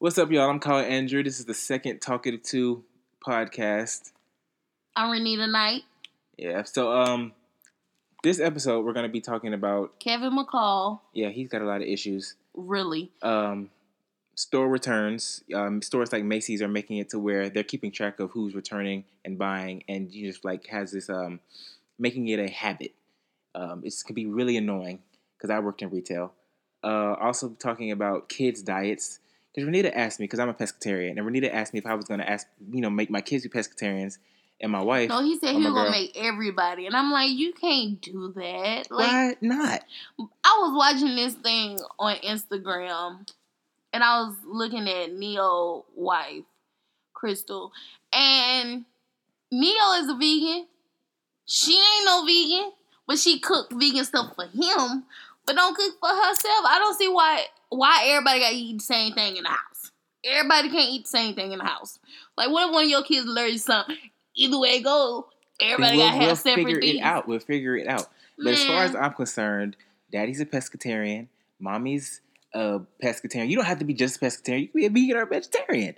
What's up, y'all? I'm Kyle Andrew. This is the second Talk It To podcast. I'm Renita Knight. Yeah, so this episode we're gonna be talking about Kevin McCall. Yeah, he's got a lot of issues. Really. Store returns. Stores like Macy's are making it to where they're keeping track of who's returning and buying, and you just like has this making it a habit. It can be really annoying because I worked in retail. Also talking about kids' diets. Because Renita asked me, because I'm a pescatarian, and Renita asked me if I was going to make my kids be pescatarians, and my wife. No, he said he was going to make everybody, and I'm like, you can't do that. Like, why not? I was watching this thing on Instagram, and I was looking at Neo's wife, Crystal, and Neo is a vegan. She ain't no vegan, but she cooked vegan stuff for him, but don't cook for herself. I don't see why everybody got to eat the same thing in the house. Everybody can't eat the same thing in the house. Like, what if one of your kids learns something? Either way it goes, everybody got to have separate things. We'll figure it out. But as far as I'm concerned, daddy's a pescatarian. Mommy's a pescatarian. You don't have to be just a pescatarian. You can be a vegan or a vegetarian.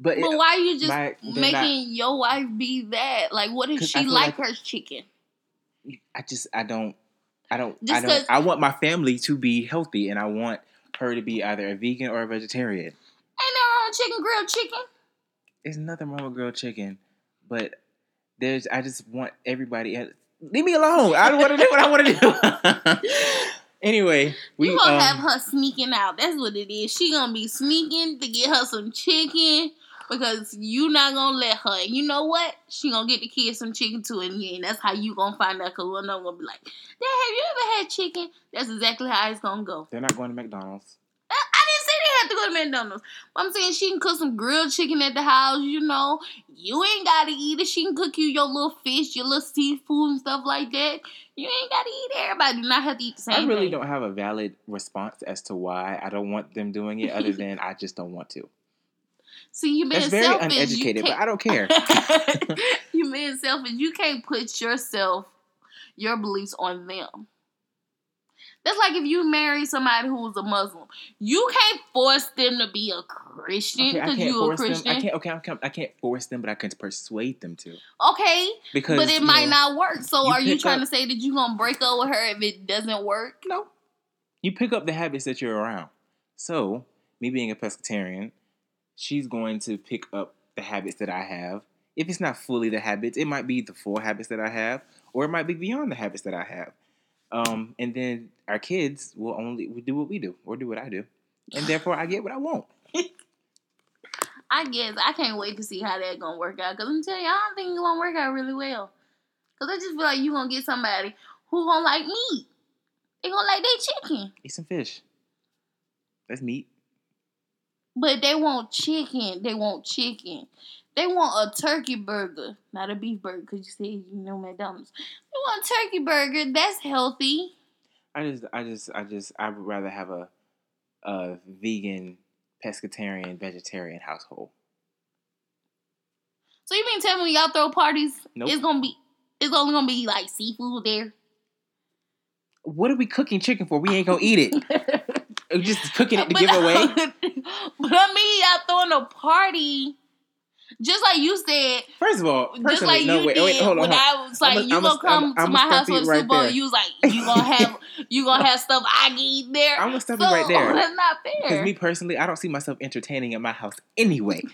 But why are you just making your wife be that? Like, what if she like her chicken? I want my family to be healthy, and I want her to be either a vegan or a vegetarian. Ain't nothing wrong with grilled chicken. There's nothing wrong with grilled chicken, but I just want everybody. Leave me alone. I don't want to do what I want to do. Anyway, you gonna have her sneaking out. That's what it is. She gonna be sneaking to get her some chicken because you not gonna let her. And you know what? She gonna get the kids some chicken too, and that's how you gonna find out. Because one of them gonna be like, "Dad, have you ever had chicken?" That's exactly how it's gonna go. They're not going to McDonald's. I didn't say they had to go to McDonald's. I'm saying she can cook some grilled chicken at the house. You know, you ain't gotta eat it. She can cook you your little fish, your little seafood and stuff like that. You ain't gotta eat it. Everybody do not have to eat the same thing. I really don't have a valid response as to why I don't want them doing it, other than I just don't want to. So you being selfish. That's very uneducated, but I don't care. You being selfish. You can't put your beliefs on them. That's like if you marry somebody who is a Muslim. You can't force them to be a Christian because you're a Christian. I can't force them, but I can persuade them to. Okay, but it might not work. So are you trying to say that you're going to break up with her if it doesn't work? No. You pick up the habits that you're around. So, me being a pescatarian, she's going to pick up the habits that I have. If it's not fully the habits, it might be the full habits that I have, or it might be beyond the habits that I have. And then our kids will only do what we do or do what I do. And therefore, I get what I want. I guess. I can't wait to see how that's going to work out. Because I'm telling you, I don't think it's going to work out really well. Because I just feel like you're going to get somebody who going to like meat. They're going to like their chicken. Eat some fish. That's meat. But they want chicken. They want chicken. They want a turkey burger, not a beef burger, because you said McDonald's. They want a turkey burger. That's healthy. I'd rather have a vegan, pescatarian, vegetarian household. So you mean tell me y'all throw parties? Nope. It's only gonna be like seafood there. What are we cooking chicken for? We ain't gonna eat it. Just cooking it to give away. But I mean, y'all throwing a party. Just like you said. First of all, just like no, you wait, did wait, hold on, when I was like, you gonna come to my house for the Super Bowl. You was like, you gonna have stuff I can eat there. I'm gonna stop you right there. That's not fair. Because me personally, I don't see myself entertaining at my house anyway. Okay,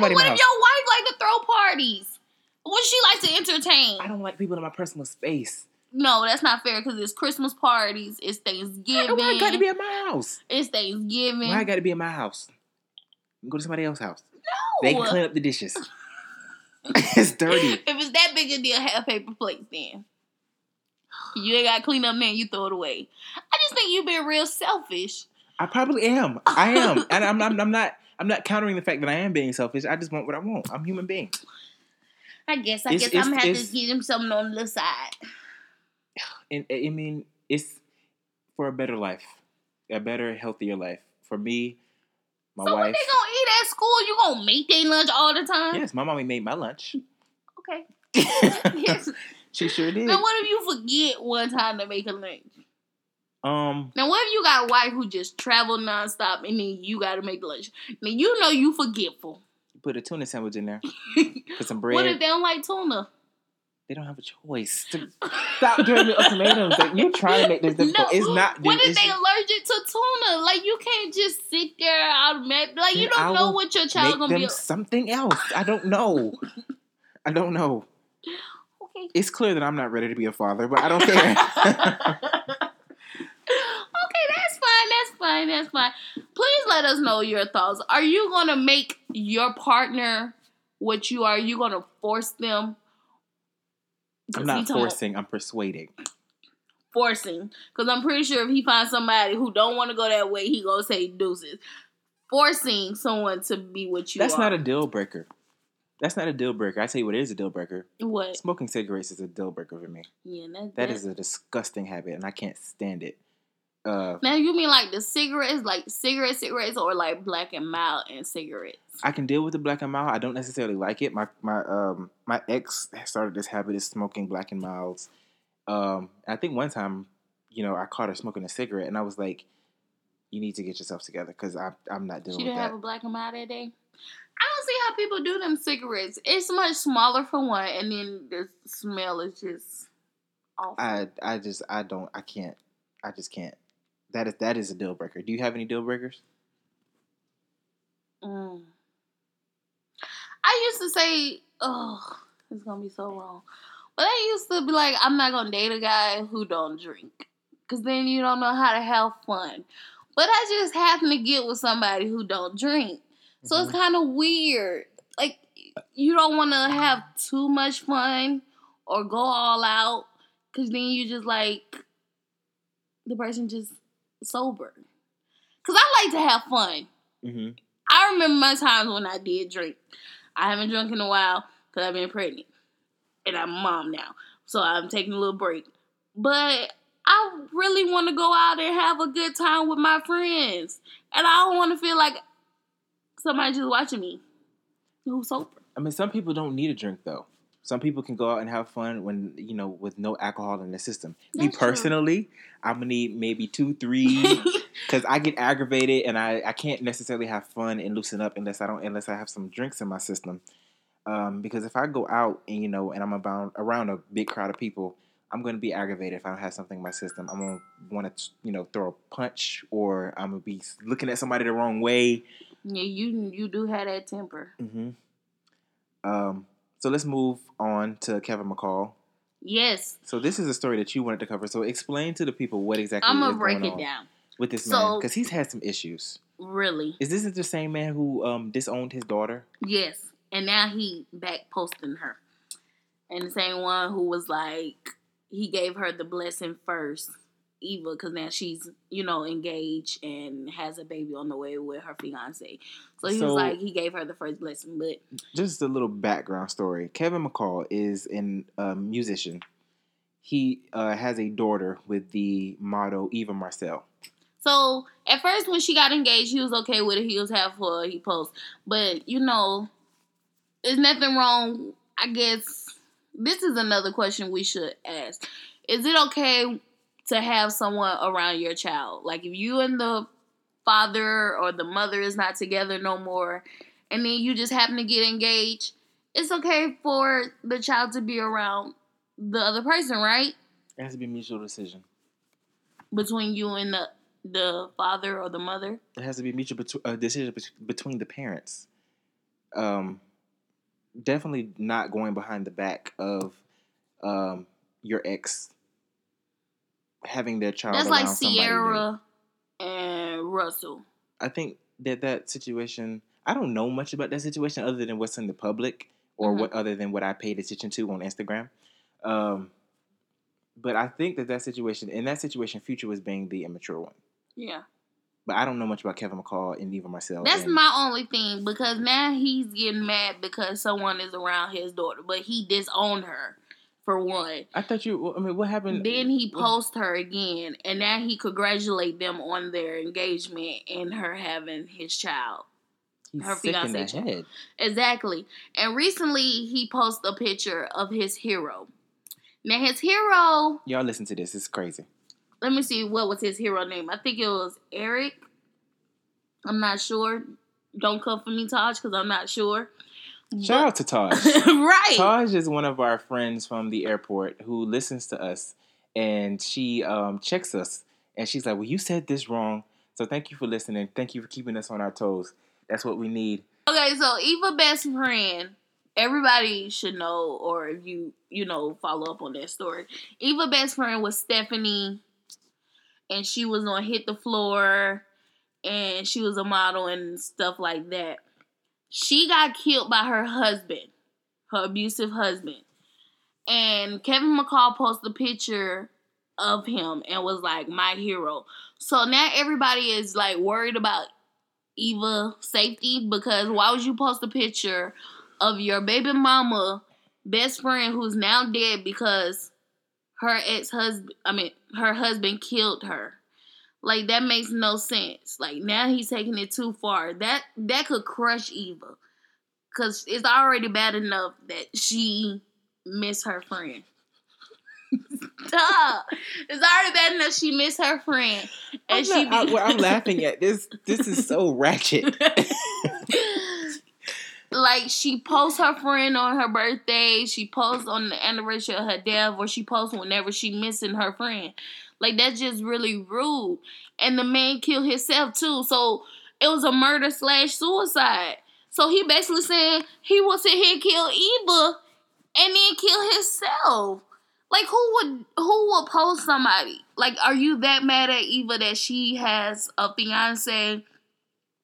but what if your wife like to throw parties? What she likes to entertain? I don't like people in my personal space. No, that's not fair because it's Christmas parties, it's Thanksgiving. Why I gotta be at my house? It's Thanksgiving. Why I gotta be at my house? Go to somebody else's house. No. They can clean up the dishes. It's dirty. If it's that big a deal, have paper plates then. You ain't got to clean up, man. You throw it away. I just think you've been real selfish. I probably am. I am. And I'm not countering the fact that I am being selfish. I just want what I want. I'm a human being. I guess I'm going to have to give him something on the side. And I mean, it's for a better life. A better, healthier life. For me, my wife. When they gonna eat at school, you gonna make their lunch all the time? Yes, my mommy made my lunch. Okay. Yes. She sure did. Now, what if you forget one time to make a lunch? Now, what if you got a wife who just travel nonstop and then you got to make lunch? Now, you know you forgetful. Put a tuna sandwich in there. Put some bread. What if they don't like tuna? They don't have a choice. Stop giving me ultimatums. Like, you're trying to make this difficult. No. It's not. What if they allergic to tuna? Like, you can't just sit there automatically. Like, you don't know what your child's going to be. Something else. I don't know. I don't know. Okay. It's clear that I'm not ready to be a father, but I don't care. That's fine. Please let us know your thoughts. Are you going to make your partner what you are? Are you going to force them? I'm not forcing. I'm persuading. Forcing. Because I'm pretty sure if he finds somebody who don't want to go that way, he going to say deuces. Forcing someone to be what you are. That's not a deal breaker. I tell you what is a deal breaker. What? Smoking cigarettes is a deal breaker for me. Yeah, that is a disgusting habit, and I can't stand it. Now you mean like the cigarettes, like cigarettes, or like black and mild and cigarettes? I can deal with the black and mild. I don't necessarily like it. My ex started this habit of smoking black and milds. I think one time, I caught her smoking a cigarette, and I was like, "You need to get yourself together because I'm not dealing with that." She didn't have a black and mild that day. I don't see how people do them cigarettes. It's much smaller for one, and then the smell is just awful. I just can't. That is a deal breaker. Do you have any deal breakers? I used to say, oh, it's going to be so wrong. But I used to be like, I'm not going to date a guy who don't drink. Because then you don't know how to have fun. But I just happen to get with somebody who don't drink. So It's kind of weird. Like, you don't want to have too much fun or go all out. Because then you just like, the person just sober. Because I like to have fun. Mm-hmm. I remember my times when I did drink. I haven't drunk in a while because I've been pregnant. And I'm a mom now. So I'm taking a little break. But I really want to go out and have a good time with my friends. And I don't want to feel like somebody just watching me who's sober. I mean, some people don't need a drink, though. Some people can go out and have fun when, with no alcohol in the system. That's me personally, true. I'm going to need maybe 2, 3 because I get aggravated and I can't necessarily have fun and loosen up unless I have some drinks in my system. Because if I go out and, and I'm around a big crowd of people, I'm going to be aggravated if I don't have something in my system. I'm going to want to, throw a punch or I'm going to be looking at somebody the wrong way. Yeah, you do have that temper. Mm-hmm. So let's move on to Kevin McCall. Yes. So this is a story that you wanted to cover. So explain to the people what exactly is going on. I'm going to break it down. With this man. Because he's had some issues. Really? Is this the same man who disowned his daughter? Yes. And now he back posting her. And the same one who was like, he gave her the blessing first, Eva, because now she's, engaged and has a baby on the way with her fiance. So he was like, he gave her the first blessing. But just a little background story. Kevin McCall is a musician. He has a daughter with the model Eva Marcille. So at first when she got engaged, he was okay with it. He was half for her. He posted. But, there's nothing wrong. I guess this is another question we should ask. Is it okay to have someone around your child? Like, if you and the father or the mother is not together no more, and then you just happen to get engaged, it's okay for the child to be around the other person, right? It has to be a mutual decision. Between you and the father or the mother? It has to be a mutual decision between the parents. Definitely not going behind the back of your ex having their child. That's like Sierra and Russell. I think that situation, I don't know much about that situation other than what's in the public or what other than what I paid attention to on Instagram. But I think that situation, Future was being the immature one. Yeah. But I don't know much about Kevin McCall and Eva Marcille. That's my only thing, because now he's getting mad because someone is around his daughter, but he disowned her. For one. I thought what happened? Then he posted her again, and now he congratulate them on their engagement and her having his child. He's her fiancé child. Exactly. And recently, he posted a picture of his hero. Now, his hero... Y'all listen to this. It's crazy. Let me see, what was his hero name? I think it was Eric. I'm not sure. Don't come for me, Taj, because I'm not sure. Shout out to Taj. Right. Taj is one of our friends from the airport who listens to us, and she checks us, and she's like, well, you said this wrong, so thank you for listening. Thank you for keeping us on our toes. That's what we need. Okay, so Eva Best Friend, everybody should know, or if you know, follow up on that story. Eva Best Friend was Stephanie, and she was on Hit the Floor, and she was a model and stuff like that. She got killed by her husband, her abusive husband. And Kevin McCall posted a picture of him and was like, my hero. So now everybody is like worried about Eva's safety, because why would you post a picture of your baby mama best friend who's now dead because her husband killed her? Like, that makes no sense. Like, now he's taking it too far. That could crush Eva. Because it's already bad enough that she missed her friend. Duh. It's already bad enough she missed her friend. And I'm laughing at this. This is so ratchet. Like, she posts her friend on her birthday. She posts on the anniversary of her death. Or she posts whenever she missing her friend. Like, that's just really rude. And the man killed himself, too. So, it was a murder/suicide. So, he basically saying he will sit here and kill Eva and then kill himself. Like, who would post somebody? Like, are you that mad at Eva that she has a fiancé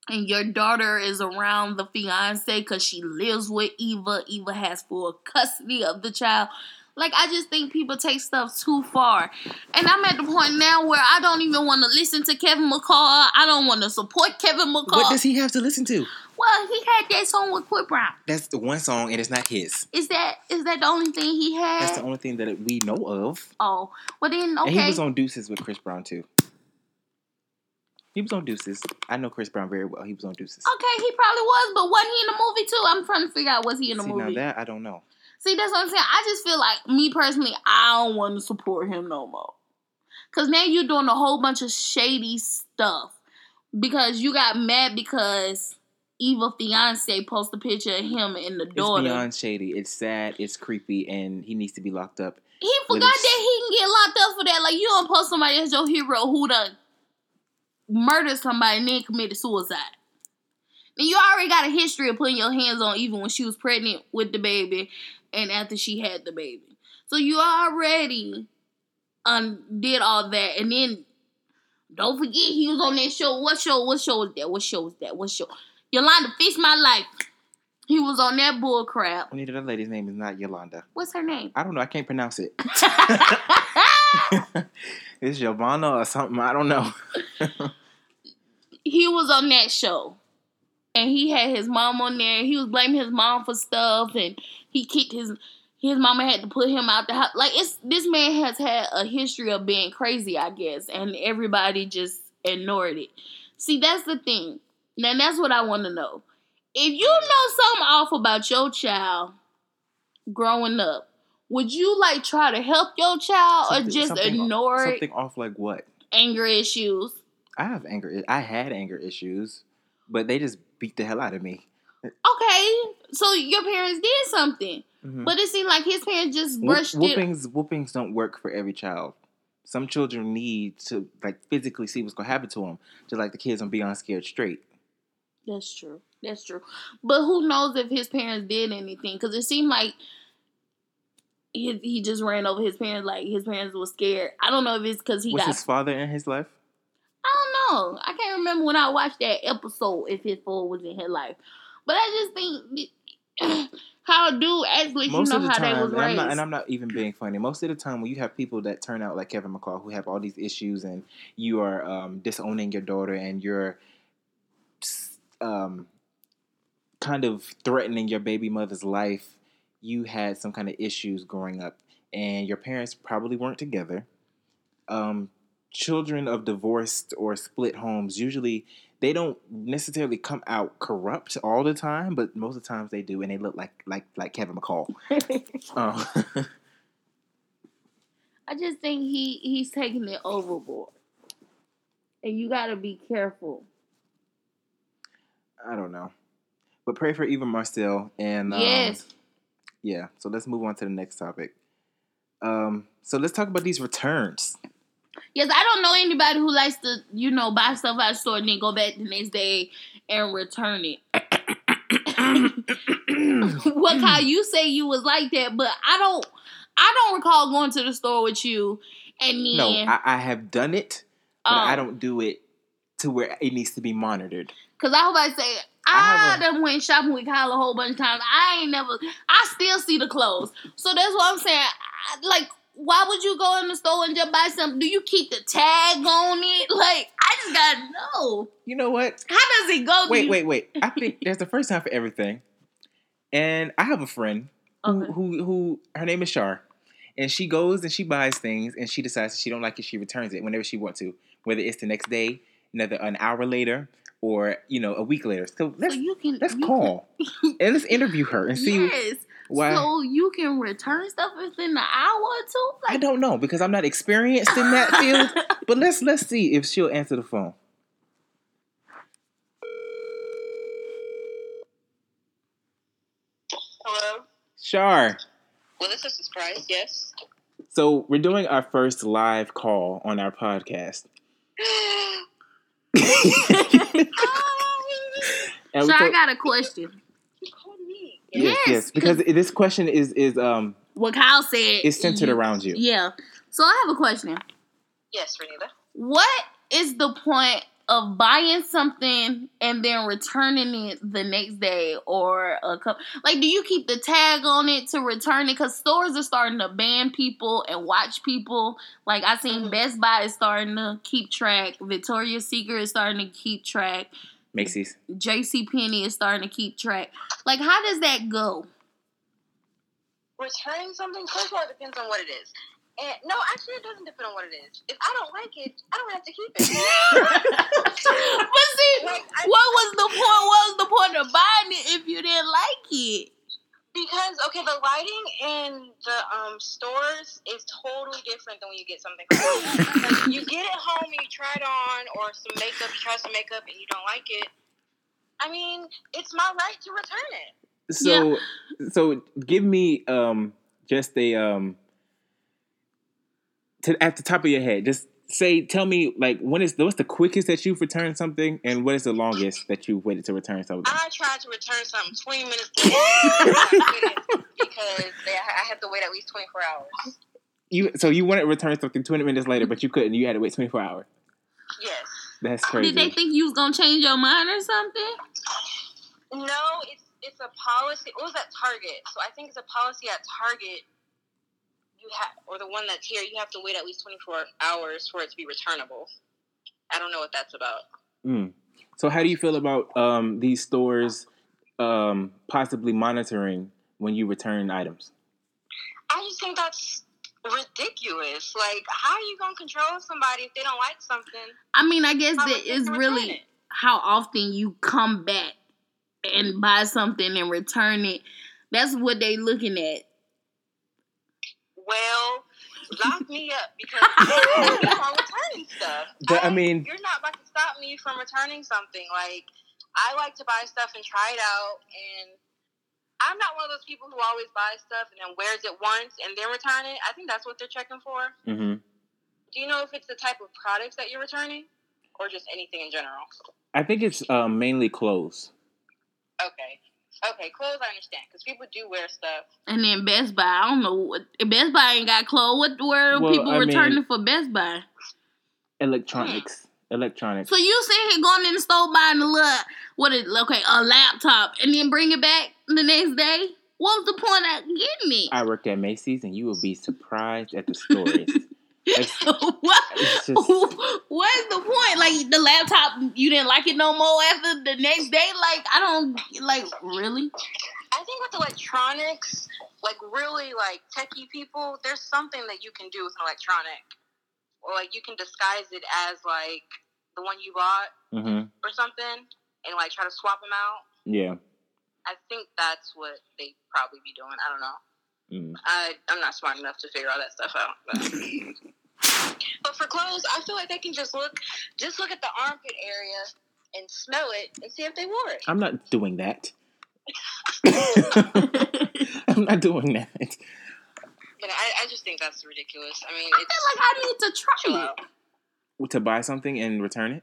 and your daughter is around the fiancé because she lives with Eva? Eva has full custody of the child. Like, I just think people take stuff too far. And I'm at the point now where I don't even want to listen to Kevin McCall. I don't want to support Kevin McCall. What does he have to listen to? Well, he had that song with Quit Brown. That's the one song, and it's not his. Is that the only thing he had? That's the only thing that we know of. Oh. Well, then, okay. And he was on Deuces with Chris Brown, too. He was on Deuces. I know Chris Brown very well. He was on Deuces. Okay, he probably was, but wasn't he in the movie, too? I'm trying to figure out, was he in the movie? Now that, I don't know. See, that's what I'm saying. I just feel like, me personally, I don't want to support him no more. Because now you're doing a whole bunch of shady stuff. Because you got mad because Eva's fiance posted a picture of him and the daughter. It's beyond shady. It's sad. It's creepy. And he needs to be locked up. He forgot that he can get locked up for that. Like, you don't post somebody as your hero who done murdered somebody and then committed suicide. Then you already got a history of putting your hands on Eva when she was pregnant with the baby. And after she had the baby. So you already did all that. And then, don't forget, he was on that show. What show was that? Yolanda Fix My Life. He was on that bull crap. Renita, that lady's name is not Yolanda. What's her name? I don't know. I can't pronounce it. It's Giovanna or something. I don't know. He was on that show. And he had his mom on there. He was blaming his mom for stuff, and he kicked his mama had to put him out the house. Like, this man has had a history of being crazy, I guess, and everybody just ignored it. See, that's the thing. Now, that's what I want to know. If you know something off about your child growing up, would you, like, try to help your child or just ignore it? Something off like what? Anger issues. I had anger issues, but they just beat the hell out of me. Okay, so your parents did something. Mm-hmm. But it seemed like his parents just brushed it. Whoopings don't work for every child. Some children need to, like, physically see what's going to happen to them. Just like the kids on Beyond Scared Straight. That's true. But who knows if his parents did anything? Because it seemed like he just ran over his parents. Like, his parents were scared. I don't know if it's because he got... Was his father in his life? I don't know. I can't remember when I watched that episode if his father was in his life. But I just think how a dude actually how they was raised. I'm not even being funny. Most of the time when you have people that turn out like Kevin McCall who have all these issues and you are disowning your daughter and you're kind of threatening your baby mother's life, you had some kind of issues growing up. And your parents probably weren't together. Children of divorced or split homes usually... They don't necessarily come out corrupt all the time, but most of the times they do, and they look like Kevin McCall. I I just think he's taking it overboard. And you got to be careful. I don't know. But pray for Eva Marcille. And, yes. Yeah. So let's move on to the next topic. So let's talk about these returns. Yes, I don't know anybody who likes to, you know, buy stuff out of the store and then go back the next day and return it. What, Kyle, you say you was like that, but I don't recall going to the store with you and then... No, I have done it, but I don't do it to where it needs to be monitored. Because I hope I say... I done went shopping with Kyle a whole bunch of times. I still see the clothes. So that's what I'm saying. Like, why would you go in the store and just buy something? Do you keep the tag on it? Like, I just gotta know. You know what? How does it go? Wait. I think there's the first time for everything. And I have a friend who her name is Shar. And she goes and she buys things and she decides she don't like it. She returns it whenever she wants to, whether it's the next day, another an hour later, or, you know, a week later. So let's call and let's interview her and see. Yes. Why. So you can return stuff within an hour or two? Like, I don't know because I'm not experienced in that field. But let's see if she'll answer the phone. Hello? Shar. Well, this is a surprise, yes. So we're doing our first live call on our podcast. So I got a question. You called me. Yes, because this question is what Kyle said is centered around you. Yeah. So I have a question. Yes, Renita. What is the point of buying something and then returning it the next day or a couple? Like, do you keep the tag on it to return it? Because stores are starting to ban people and watch people. Like, I seen Best Buy is starting to keep track. Victoria's Secret is starting to keep track. Macy's. JCPenney is starting to keep track. Like, how does that go? Returning something? First of all, it depends on what it is. And no, actually, it doesn't depend on what it is. If I don't like it, I don't have to keep it. But see, like, what was the point of buying it if you didn't like it? Because, okay, the lighting in the stores is totally different than when you get something home. Like, you get it home and you try it on, or some makeup, you try some makeup and you don't like it. I mean, it's my right to return it. So, yeah. So give me just a... at the top of your head, just tell me, like, what's the quickest that you've returned something, and what is the longest that you waited to return something? I tried to return something 20 minutes later because I had to wait at least 24 hours. So you wanted to return something 20 minutes later, but you couldn't. You had to wait 24 hours. Yes. That's crazy. Did they think you was going to change your mind or something? No, it's a policy. It was at Target. So I think it's a policy at Target. Or the one that's here, you have to wait at least 24 hours for it to be returnable. I don't know what that's about. So how do you feel about these stores possibly monitoring when you return items? I just think that's ridiculous. Like, how are you going to control somebody if they don't like something? I mean, I guess that is really how often you come back and buy something and return it. That's what they looking at. Well, lock me up because I'm returning stuff. But, I mean, you're not about to stop me from returning something. Like, I like to buy stuff and try it out, and I'm not one of those people who always buys stuff and then wears it once and then return it. I think that's what they're checking for. Mm-hmm. Do you know if it's the type of products that you're returning or just anything in general? I think it's mainly clothes. Okay, clothes I understand, because people do wear stuff. And then Best Buy, I don't know. Best Buy ain't got clothes. What were people returning for Best Buy? Electronics. Electronics. So you sit here going in the store buying a laptop, and then bring it back the next day? What was the point of getting it? I worked at Macy's, and you will be surprised at the stories. What's the point? Like, the laptop, you didn't like it no more after the next day? Like, I don't, like, really? I think with electronics, like, really, like, techie people, there's something that you can do with an electronic. Or, like, you can disguise it as, like, the one you bought or something and, like, try to swap them out. Yeah. I think that's what they probably be doing. I don't know. I'm not smart enough to figure all that stuff out. But for clothes, I feel like they can just look at the armpit area and smell it and see if they wore it. I'm not doing that. I'm not doing that. But I just think that's ridiculous. I mean, I feel like I need to try it. To buy something and return it?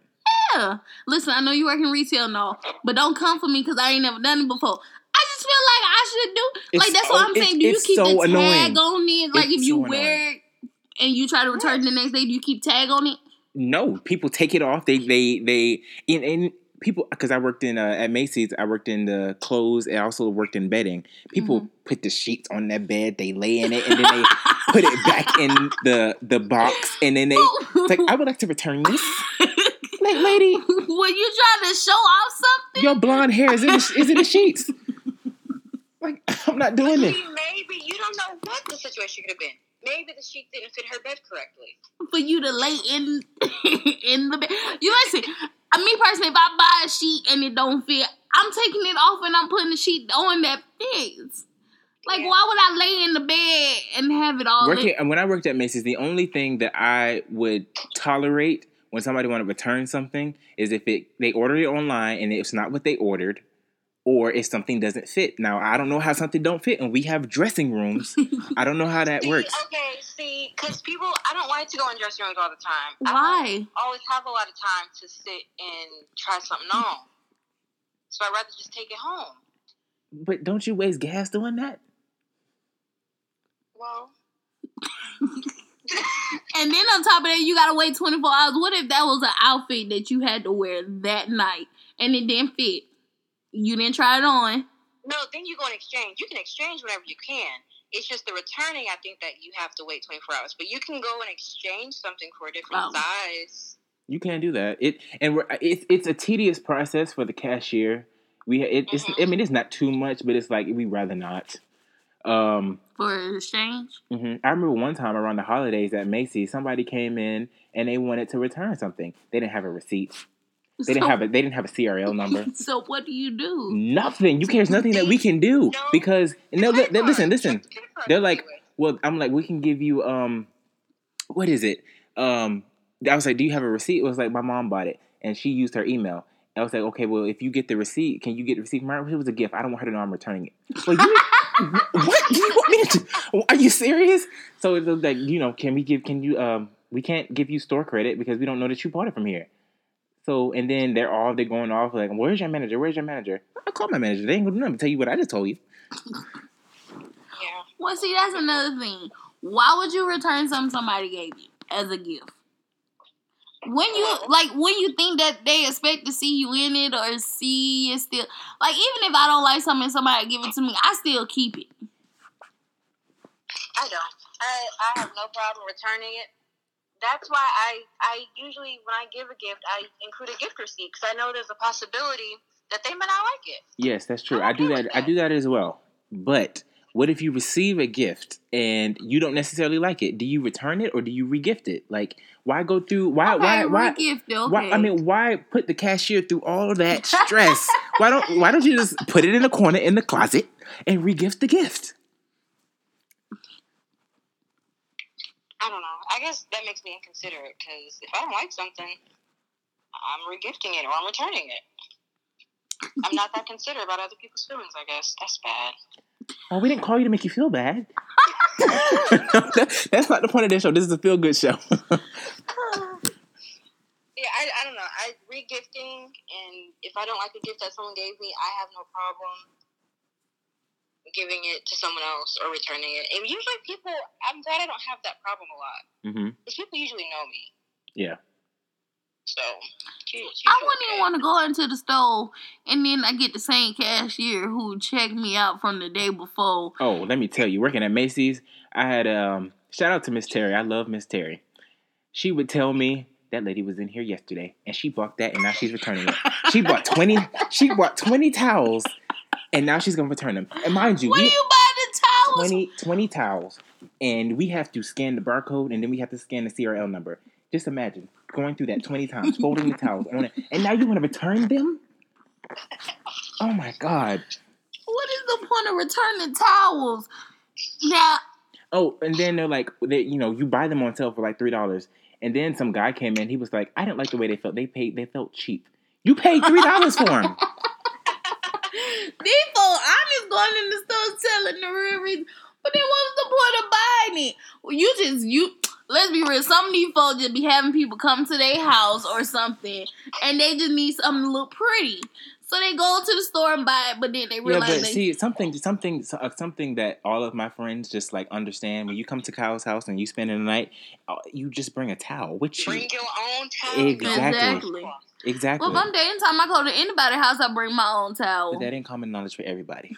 Yeah. Listen, I know you work in retail and all, but don't come for me because I ain't never done it before. I just feel like I should do. It's, like, that's what I'm saying. Do you keep the tag on it? Like, if you wear it and you try to return it the next day, do you keep tag on it? No. People take it off. They people, because I worked in at Macy's, I worked in the clothes, and I also worked in bedding. People put the sheets on their bed, they lay in it, and then they put it back in the box, and then it's like, I would like to return this. Like, lady, were you trying to show off something? Your blonde hair is in the sheets. Like, I'm not doing this. Maybe you don't know what the situation could have been. Maybe the sheet didn't fit her bed correctly. For you to lay in the bed. You listen. Me personally, if I buy a sheet and it don't fit, I'm taking it off and I'm putting the sheet on that fits. Like, why would I lay in the bed and have it all? When I worked at Macy's, the only thing that I would tolerate when somebody wanted to return something is if they ordered it online and it's not what they ordered, or if something doesn't fit. Now, I don't know how something don't fit, and we have dressing rooms. I don't know how that works. Okay, see, because people, I don't like to go in dressing rooms all the time. Why? I don't always have a lot of time to sit and try something on. So I'd rather just take it home. But don't you waste gas doing that? Well... And then on top of that, you gotta wait 24 hours. What if that was an outfit that you had to wear that night and it didn't fit? You didn't try it on. No, then you go and exchange. You can exchange whenever you can. It's just the returning, I think, that you have to wait 24 hours. But you can go and exchange something for a different size. You can't do that. It's a tedious process for the cashier. It's not too much, but it's like we rather not. For an exchange? Mm-hmm. I remember one time around the holidays at Macy's, somebody came in and they wanted to return something. They didn't have a receipt. They didn't have a CRL number. So what do you do? Nothing. There's nothing that we can do because listen. They're like, well, I'm like, we can give you what is it? I was like, do you have a receipt? It was like my mom bought it and she used her email. I was like, okay, well, if you get the receipt, can you get the receipt? It was a gift. I don't want her to know I'm returning it. Well, you. What do you want me to do? Are you serious? So it was like, you know, we can't give you store credit because we don't know that you bought it from here. So, and then they're going off like, where's your manager? Where's your manager? I call my manager. They ain't going to do nothing. Tell you what I just told you. Yeah. Well, see, that's another thing. Why would you return something somebody gave you as a gift? When you think that they expect to see you in it or see it still, like, even if I don't like something and somebody give it to me, I still keep it. I don't. I have no problem returning it. That's why I usually, when I give a gift, I include a gift receipt because I know there's a possibility that they may not like it. Yes, that's true. I do that. I do that as well. But what if you receive a gift and you don't necessarily like it? Do you return it or do you regift it? Like, why go through? Why put the cashier through all that stress? Why don't you just put it in a corner in the closet and regift the gift? I don't know. I guess that makes me inconsiderate because if I don't like something, I'm regifting it or I'm returning it. I'm not that considerate about other people's feelings. I guess that's bad. Well, we didn't call you to make you feel bad. That's not the point of this show. This is a feel-good show. I don't know. Regifting, and if I don't like the gift that someone gave me, I have no problem giving it to someone else or returning it. And usually people, I'm glad I don't have that problem a lot. Mm-hmm. Because people usually know me. Yeah. So, I wouldn't even want to go into the store and then I get the same cashier who checked me out from the day before. Oh, let me tell you, working at Macy's, I had shout out to Miss Terry. I love Miss Terry. She would tell me that lady was in here yesterday and she bought that and now she's returning it. She bought 20 towels and now she's gonna return them. And mind you, you buy the towels? 20 towels, and we have to scan the barcode and then we have to scan the CRL number. Just imagine going through that 20 times, folding the towels, and now you want to return them? Oh, my God. What is the point of returning towels? Yeah. Oh, and then they're like, they, you know, you buy them on sale for like $3. And then some guy came in. He was like, I didn't like the way they felt. They felt cheap. You paid $3 for them. These folks, I'm just going in the store selling the real reason. But then what was the point of buying it? Well, let's be real. Some of these folks just be having people come to their house or something. And they just need something to look pretty. So they go to the store and buy it, but then they realize see, something that all of my friends just, like, understand. When you come to Kyle's house and you spend the night, you just bring a towel. Bring your own towel. Exactly. Well, if I'm dating time, I go to anybody's house, I bring my own towel. But that ain't common knowledge for everybody.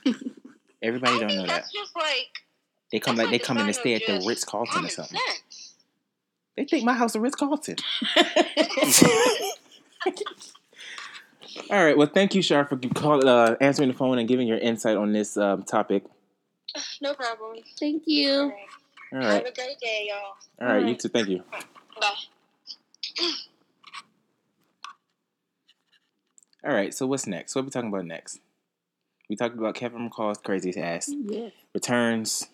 Everybody don't know that. Just like, they come in and stay at the Ritz-Carlton or something. Sense. They think my house is Ritz-Carlton. All right. Well, thank you, Shar, for answering the phone and giving your insight on this topic. No problem. Thank you. All right. Have a great day, y'all. All right. You too. Thank you. Bye. All right. So what's next? What are we talking about next? We talked about Kevin McCall's crazy ass. Yeah. Returns.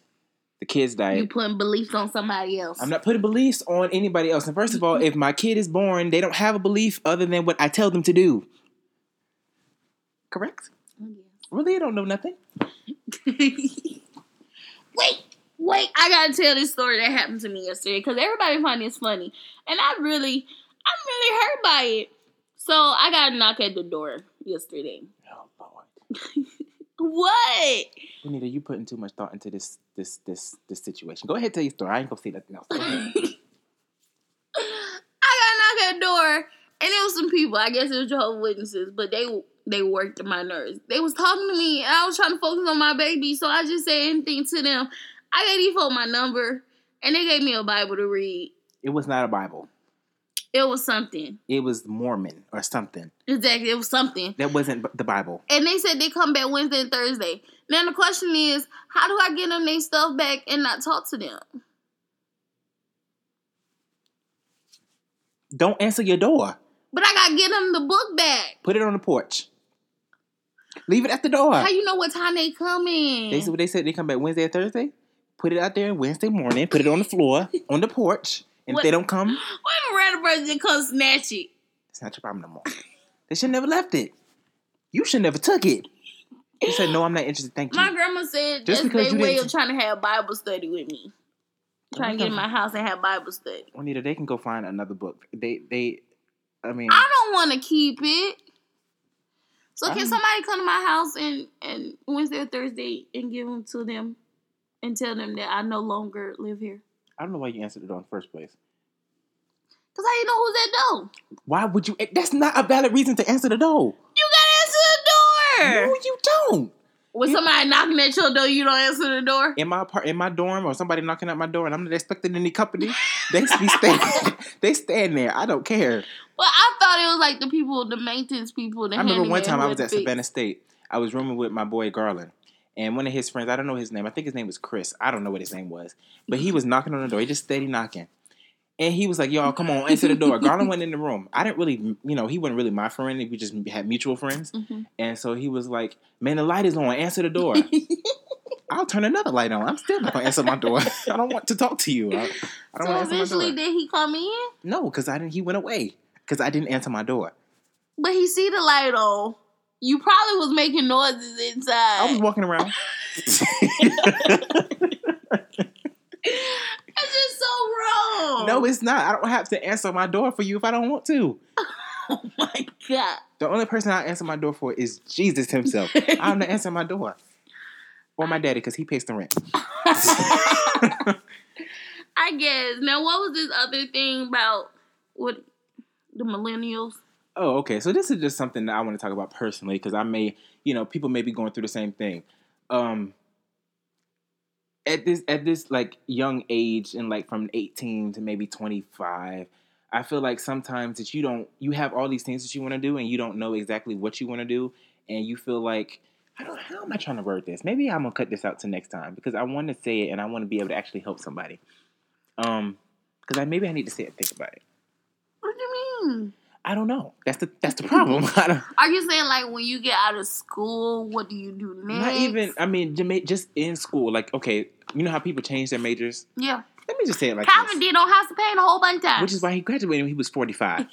The kid's diet. You putting beliefs on somebody else. I'm not putting beliefs on anybody else. And first of all, if my kid is born, they don't have a belief other than what I tell them to do. Correct? Oh, yeah. Really, I don't know nothing. Wait. I got to tell this story that happened to me yesterday because everybody finds this funny. And I'm really hurt by it. So I got a knock at the door yesterday. Oh, Lord. What? Renita, you putting too much thought into this situation. Go ahead, tell your story. I ain't going to say nothing else. I got a knock at the door. And it was some people. I guess it was Jehovah's Witnesses, but they worked in my nerves. They was talking to me, and I was trying to focus on my baby, so I just said anything to them. I gave these folks my number, and they gave me a Bible to read. It was not a Bible. It was something. It was Mormon or something. Exactly. It was something. That wasn't the Bible. And they said they come back Wednesday and Thursday. Now the question is, how do I get them their stuff back and not talk to them? Don't answer your door. But I gotta get them the book back. Put it on the porch. Leave it at the door. How you know what time they coming? They said they come back Wednesday or Thursday. Put it out there Wednesday morning. Put it on the floor, on the porch. And if they don't come... What if a random person just come snatch it? It's not your problem no more. They should never left it. You should never took it. You said, no, I'm not interested. Thank you. My grandma said that's their way of trying to have Bible study with me. Trying to get in my house and have Bible study. Juanita, they can go find another book. I don't want to keep it. So can somebody come to my house and Wednesday or Thursday and give them to them and tell them that I no longer live here? I don't know why you answered the door in the first place. Because I didn't know who was at the door. Why would you? That's not a valid reason to answer the door. You got to answer the door. No, you don't. When somebody knocking at your door, you don't answer the door? In my dorm or somebody knocking at my door and I'm not expecting any company, they stand there. I don't care. Well, I thought it was like the people, the maintenance people. I remember one time I was at Savannah State. I was rooming with my boy Garland. And one of his friends, I don't know his name. I think his name was Chris. I don't know what his name was. But he was knocking on the door. He just steady knocking. And he was like, y'all, come on, answer the door. Garland went in the room. I didn't really, he wasn't really my friend. We just had mutual friends. Mm-hmm. And so he was like, man, the light is on. Answer the door. I'll turn another light on. I'm still not going to answer my door. I don't want to talk to you. I don't want to answer my door. Did he come in? No, because he went away. Because I didn't answer my door. But he see the light on. You probably was making noises inside. I was walking around. It's just so wrong. No, it's not. I don't have to answer my door for you if I don't want to. Oh, my God. The only person I answer my door for is Jesus himself. I'm not answering my door. Or my daddy, because he pays the rent. I guess. Now, what was this other thing about with the millennials? Oh, okay. So this is just something that I want to talk about personally, because I may, people may be going through the same thing. At this like young age and like from 18 to maybe 25, I feel like sometimes that you have all these things that you want to do and you don't know exactly what you want to do. And you feel like, how am I trying to word this? Maybe I'm going to cut this out to next time because I want to say it and I want to be able to actually help somebody. Because maybe I need to say it and think about it. What do you mean? I don't know. That's the problem. Are you saying like when you get out of school, what do you do next? Not even. I mean, just in school. Like, okay, you know how people change their majors? Yeah. Let me just say it like Calvin did on House of Pain a whole bunch of times. Which is why he graduated when he was 45.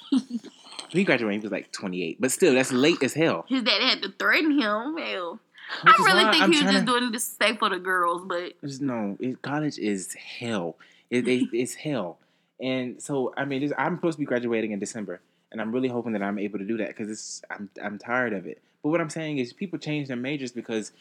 He graduated when he was like 28. But still, that's late as hell. His dad had to threaten him. Hell. I really think he was just doing this to stay for the girls, but... No, college is hell. It's hell. And so, I mean, I'm supposed to be graduating in December, and I'm really hoping that I'm able to do that because I'm tired of it. But what I'm saying is people change their majors because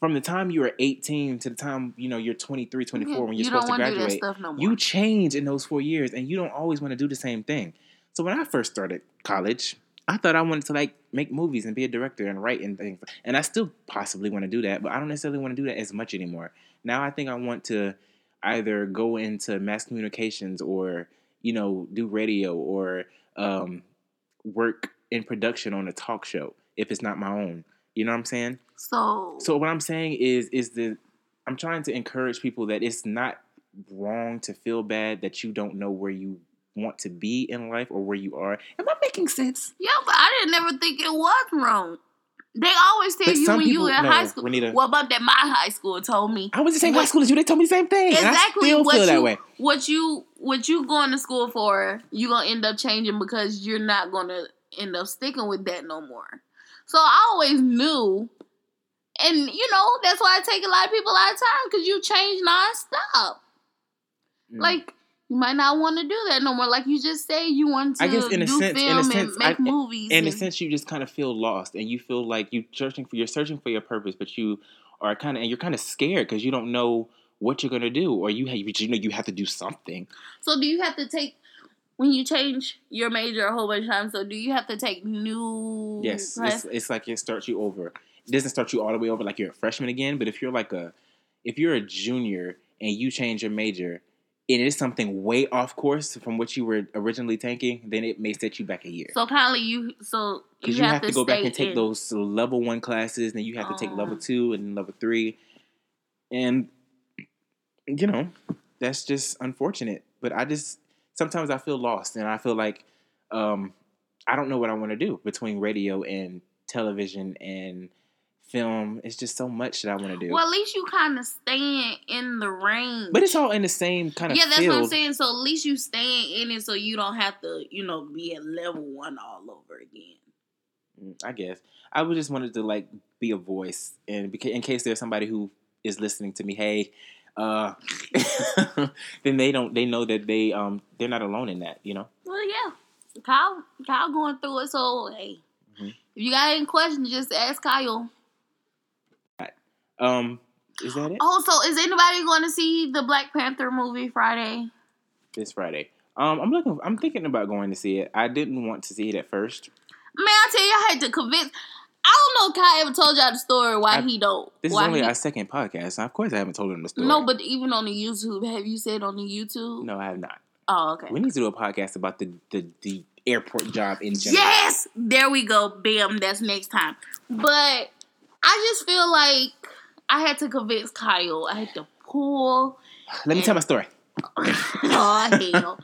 from the time you are 18 to the time, you know, you're 23, 24 when you're supposed to graduate, you change in those 4 years, and you don't always want to do the same thing. So when I first started college... I thought I wanted to, like, make movies and be a director and write and things. And I still possibly want to do that, but I don't necessarily want to do that as much anymore. Now I think I want to either go into mass communications or, you know, do radio or work in production on a talk show if it's not my own. You know what I'm saying? So what I'm saying is I'm trying to encourage people that it's not wrong to feel bad that you don't know where you want to be in life or where you are. Am I making sense? Yeah, but I didn't ever think it was wrong. They always tell you when you were in high school. Renita, what about that? My high school told me I was the same high school as you. They told me the same thing. Exactly. And I still feel that way. What you going to school for? You gonna end up changing because you're not gonna end up sticking with that no more. So I always knew, and you know that's why I take a lot of people out of time because you change nonstop. Mm. Like. You might not want to do that no more. Like you just say, you want to do film and make movies. In a sense, you just kind of feel lost, and you feel like you're searching for your purpose, but you are kind of scared because you don't know what you're gonna do, or you have to do something. So do you have to take when you change your major a whole bunch of times? So do you have to take new? Yes, it's like it starts you over. It doesn't start you all the way over like you're a freshman again, but if you're like if you're a junior and you change your major. And it is something way off course from what you were originally taking, then it may set you back a year. So, Kylie, you have to go back and take those level 1 classes, and then you have to take level 2 and level 3. And, you know, that's just unfortunate. But sometimes I feel lost, and I feel like I don't know what I want to do between radio and television and film. It's just so much that I want to do. Well, at least you kind of staying in the range. But it's all in the same kind of field. Yeah, that's what I'm saying. So at least you staying in it so you don't have to, you know, be at level 1 all over again. I guess. I would just wanted to, like, be a voice. And in case there's somebody who is listening to me, hey, then they know that they're not alone in that, you know? Well, yeah. Kyle going through it, so, hey. Mm-hmm. If you got any questions, just ask Kyle. Is that it? Oh, so is anybody going to see the Black Panther movie Friday? This Friday. I'm thinking about going to see it. I didn't want to see it at first. Man, I tell you, I had to convince. I don't know if Kyle ever told y'all the story This is only our second podcast. So of course I haven't told him the story. No, but even on the YouTube, have you said on the YouTube? No, I have not. Oh, okay. We need to do a podcast about the airport job in general. Yes! There we go. Bam, that's next time. But I just feel like I had to convince Kyle. I had to pull. Let me tell my story. Oh, hell.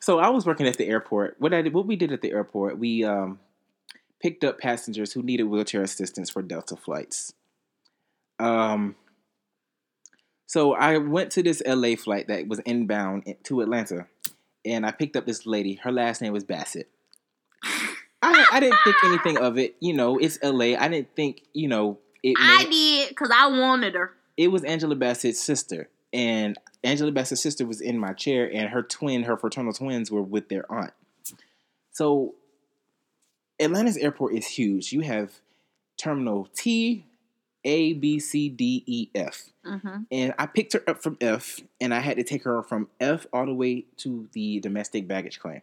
So I was working at the airport. What we did at the airport, we picked up passengers who needed wheelchair assistance for Delta flights. So I went to this LA flight that was inbound to Atlanta, and I picked up this lady. Her last name was Bassett. I didn't think anything of it. You know, it's LA. I didn't think, you know... I did, because I wanted her. It was Angela Bassett's sister. And Angela Bassett's sister was in my chair, and her fraternal twins were with their aunt. So, Atlanta's airport is huge. You have Terminal T, A, B, C, D, E, F. Mm-hmm. And I picked her up from F, and I had to take her from F all the way to the domestic baggage claim.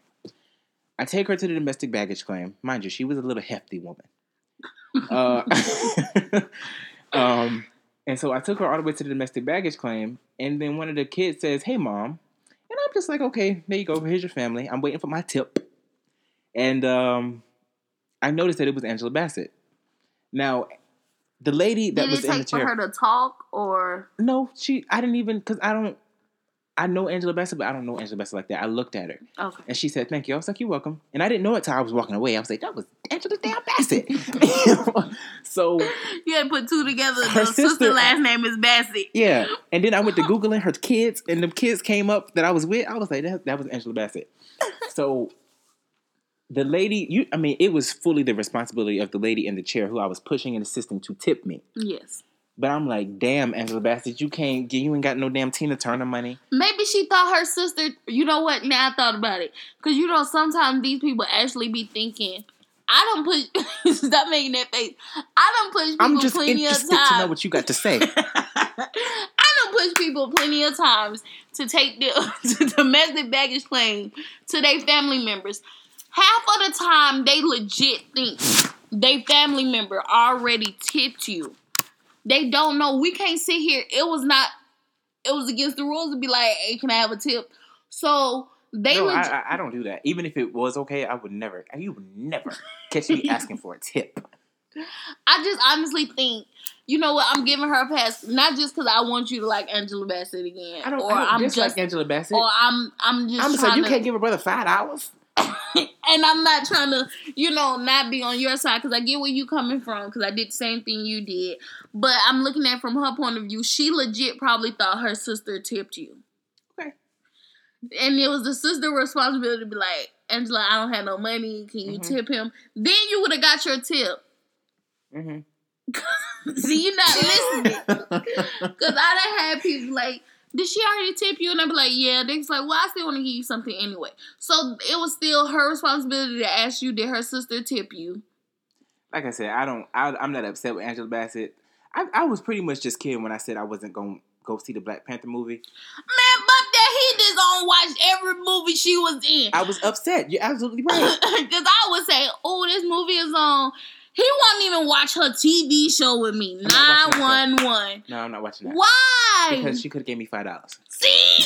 I take her to the domestic baggage claim. Mind you, she was a little hefty woman. And so I took her all the way to the domestic baggage claim, and then one of the kids says, "Hey, Mom," and I'm just like, "Okay, there you go. Here's your family. I'm waiting for my tip." And I noticed that it was Angela Bassett. Now, the lady that was in the chair. Did it take for her to talk, or no? I didn't even because I don't. I know Angela Bassett, but I don't know Angela Bassett like that. I looked at her. Okay. And she said, thank you. I was like, you're welcome. And I didn't know it till I was walking away. I was like, that was Angela damn Bassett. So. You had put two together. Her sister's last name is Bassett. Yeah. And then I went to Googling her kids, and the kids came up that I was with. I was like, that was Angela Bassett. So the lady, it was fully the responsibility of the lady in the chair who I was pushing and assisting to tip me. Yes. But I'm like, damn, Angela Bassett, you ain't got no damn Tina Turner money. Maybe she thought her sister, you know what? Now I thought about it. Because, sometimes these people actually be thinking, I don't push, stop making that face. I don't push people plenty of times. I'm just interested to know what you got to say. I don't push people plenty of times to take the domestic baggage claim to their family members. Half of the time, they legit think their family member already tipped you. They don't know. We can't sit here. It was against the rules to be like, hey, can I have a tip? So they would. I don't do that. Even if it was okay, you would never catch me asking for a tip. I just honestly think, you know what? I'm giving her a pass, not just because I want you to like Angela Bassett again. I don't dislike Angela Bassett. Or I'm just like, you can't give a brother $5. And I'm not trying to, not be on your side, because I get where you coming from, because I did the same thing you did. But I'm looking at it from her point of view. She legit probably thought her sister tipped you. Okay. And it was the sister's responsibility to be like, Angela, I don't have no money. Can you tip him? Then you would have got your tip. Mm-hmm. See, you're not listening. Because I done had people like, did she already tip you? And I'd be like, yeah. They was like, well, I still want to give you something anyway. So it was still her responsibility to ask you, did her sister tip you? Like I said, I'm not upset with Angela Bassett. I was pretty much just kidding when I said I wasn't going to go see the Black Panther movie. Man, but that he just watched every movie she was in. I was upset. You're absolutely right. Because I would say, oh, this movie is on. He won't even watch her TV show with me. 911. No, I'm not watching that. Why? Because she could have gave me $5. See?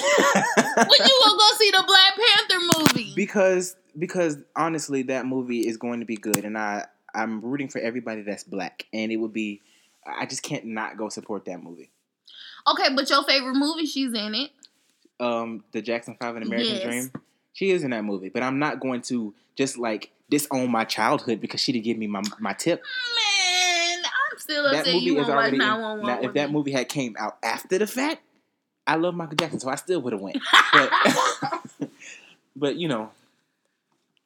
But you gonna go see the Black Panther movie. Because honestly, that movie is going to be good, and I'm rooting for everybody that's black, and it would be. I just can't not go support that movie. Okay, but your favorite movie? She's in it. The Jackson 5 and American Dream. She is in that movie, but I'm not going to just like disown my childhood because she didn't give me my tip. Man, I'm still upset you won't watch 911. Now, if that movie had came out after the fact, I love Michael Jackson, so I still would have went. But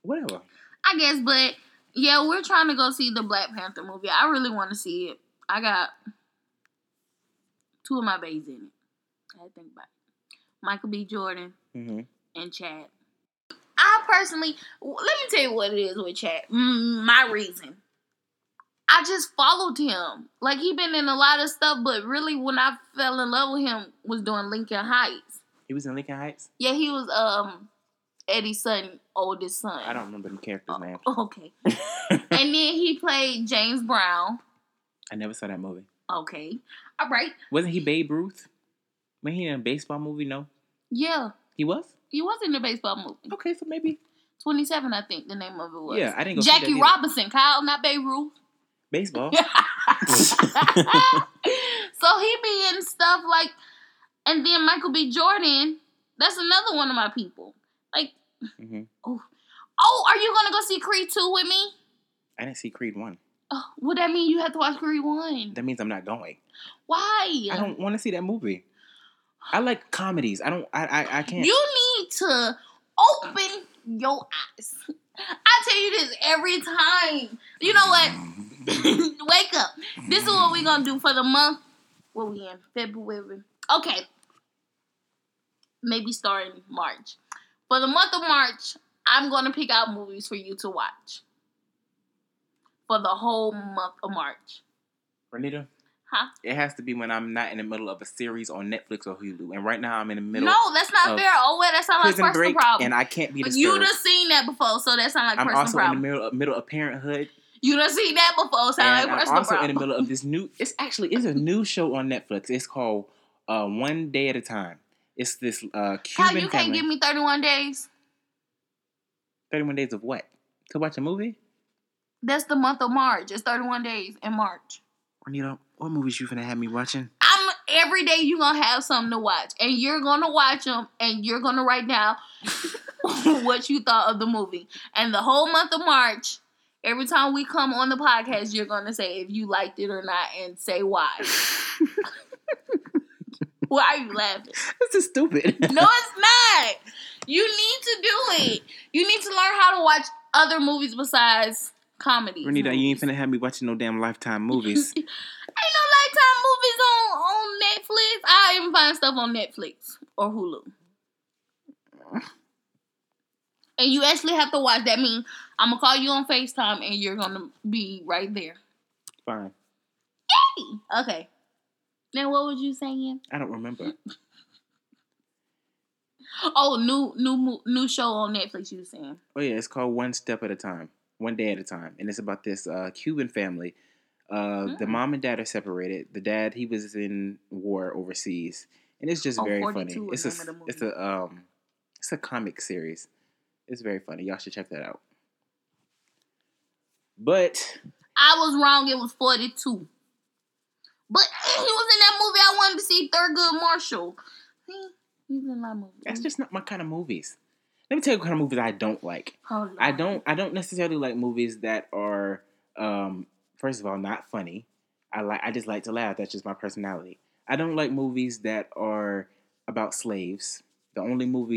whatever. I guess, but yeah, we're trying to go see the Black Panther movie. I really want to see it. I got two of my babies in it. I had to think about it. Michael B. Jordan and Chad. I personally, let me tell you what it is with Chad. My reason. I just followed him. Like, he been in a lot of stuff, but really when I fell in love with him was doing Lincoln Heights. He was in Lincoln Heights? Yeah, he was Eddie Sutton's oldest son. I don't remember the character's name. Okay. And then he played James Brown. I never saw that movie. Okay. All right. Wasn't he Babe Ruth? Wasn't he in a baseball movie? No? Yeah. He was? He was in the baseball movie. Okay, so maybe 27, I think the name of it was. Yeah, I didn't go see that either. Jackie Robinson, Kyle, not Babe Ruth. Baseball. So he be in stuff like, and then Michael B. Jordan. That's another one of my people. Like, oh, are you gonna go see Creed 2 with me? I didn't see Creed 1. Oh, well, that means you have to watch Creed 1. That means I'm not going. Why? I don't want to see that movie. I like comedies. I can't. You need to open your eyes. I tell you this every time. You know what? Wake up. This is what we're going to do for the month. What we in? February. Okay. Maybe starting March. For the month of March, I'm going to pick out movies for you to watch. For the whole month of March. Renita? Huh? It has to be when I'm not in the middle of a series on Netflix or Hulu. And right now I'm in the middle. No, that's not fair. Oh, well, that sounds like personal break, problem. And I can't be disturbed. You done seen that before, so that sounds like personal problem. I'm also in the middle of Parenthood. You done seen that before, sound like personal problem. I'm also in the middle of this new... It's a new show on Netflix. It's called One Day at a Time. It's this Cuban family. How you can't give me 31 days? 31 days of what? To watch a movie? That's the month of March. It's 31 days in March. What movies you finna have me watching? every day you're going to have something to watch. And you're going to watch them, and you're going to write down what you thought of the movie. And the whole month of March, every time we come on the podcast, you're going to say if you liked it or not and say why. Why are you laughing? This is stupid. No, it's not. You need to do it. You need to learn how to watch other movies besides comedies. Renita, you ain't finna have me watching no damn Lifetime movies. Ain't no Lifetime movies on Netflix. I even find stuff on Netflix or Hulu. And you actually have to watch. That means I'm going to call you on FaceTime and you're going to be right there. Fine. Hey! Okay. Now, what was you saying? I don't remember. Oh, new show on Netflix you were saying. Oh, yeah. It's called One Step at a Time. One Day at a Time. And it's about this Cuban family. The mom and dad are separated. The dad, he was in war overseas. And it's just very funny. It's a comic series. It's very funny. Y'all should check that out. But I was wrong. It was 42. But he was in that movie. I wanted to see Thurgood Marshall. See? He's in my movies. That's just not my kind of movies. Let me tell you what kind of movies I don't like. Oh, I don't necessarily like movies that are, first of all, not funny. I just like to laugh. That's just my personality. I don't like movies that are about slaves. The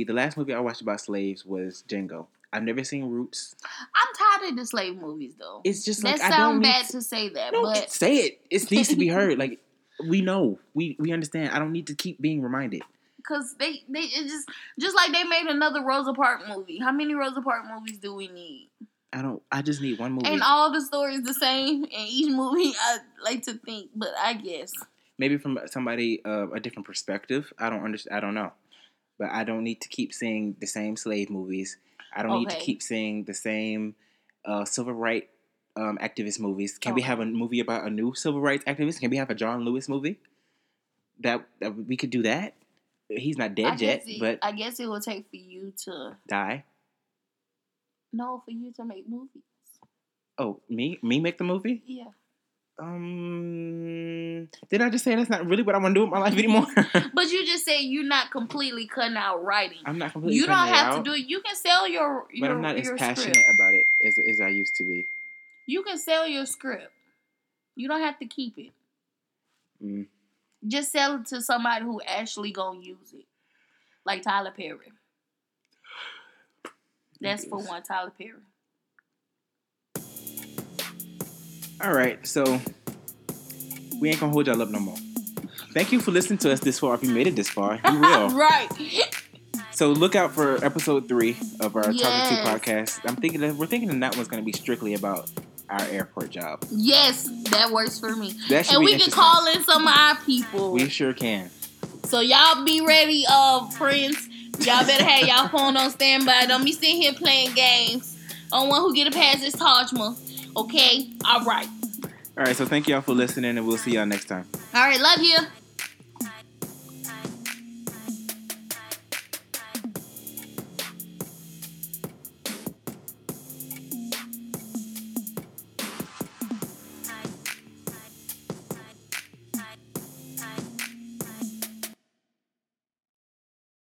last movie I watched about slaves was Django. I've never seen Roots. I'm tired of the slave movies, though. It's just like, I don't need to say it. It needs to be heard. Like, we know. We understand. I don't need to keep being reminded. Because it's just like they made another Rosa Parks movie. How many Rosa Parks movies do we need? I just need one movie. And all the stories the same. And each movie, I like to think, but I guess. Maybe from somebody, a different perspective. I don't know. But I don't need to keep seeing the same slave movies. I don't need to keep seeing the same civil rights activist movies. Can we have a movie about a new civil rights activist? Can we have a John Lewis movie? That we could do that. He's not dead yet, but I guess it will take for you to die. No, for you to make movies. Oh, me make the movie? Yeah. Did I just say that's not really what I want to do with my life anymore? But you just said you're not completely cutting out writing. I'm not completely. You don't have to do it. You can sell your but I'm not as passionate about it as I used to be. You can sell your script. You don't have to keep it. Mm. Just sell it to somebody who actually gonna use it, like Tyler Perry. That's for one, Tyler Perry. All right, so we ain't gonna hold y'all up no more. Thank you for listening to us this far. If you made it this far, you will. Right. So look out for episode 3 of our Talk It To podcast. We're thinking that that one's gonna be strictly about our airport job. Yes, that works for me. And we can call in some of our people. We sure can. So y'all be ready, friends. Y'all better have y'all phone on standby. Don't be sitting here playing games. On one who get a pass is Tajma. Okay? All right. All right, so thank y'all for listening, and we'll see y'all next time. All right, love you.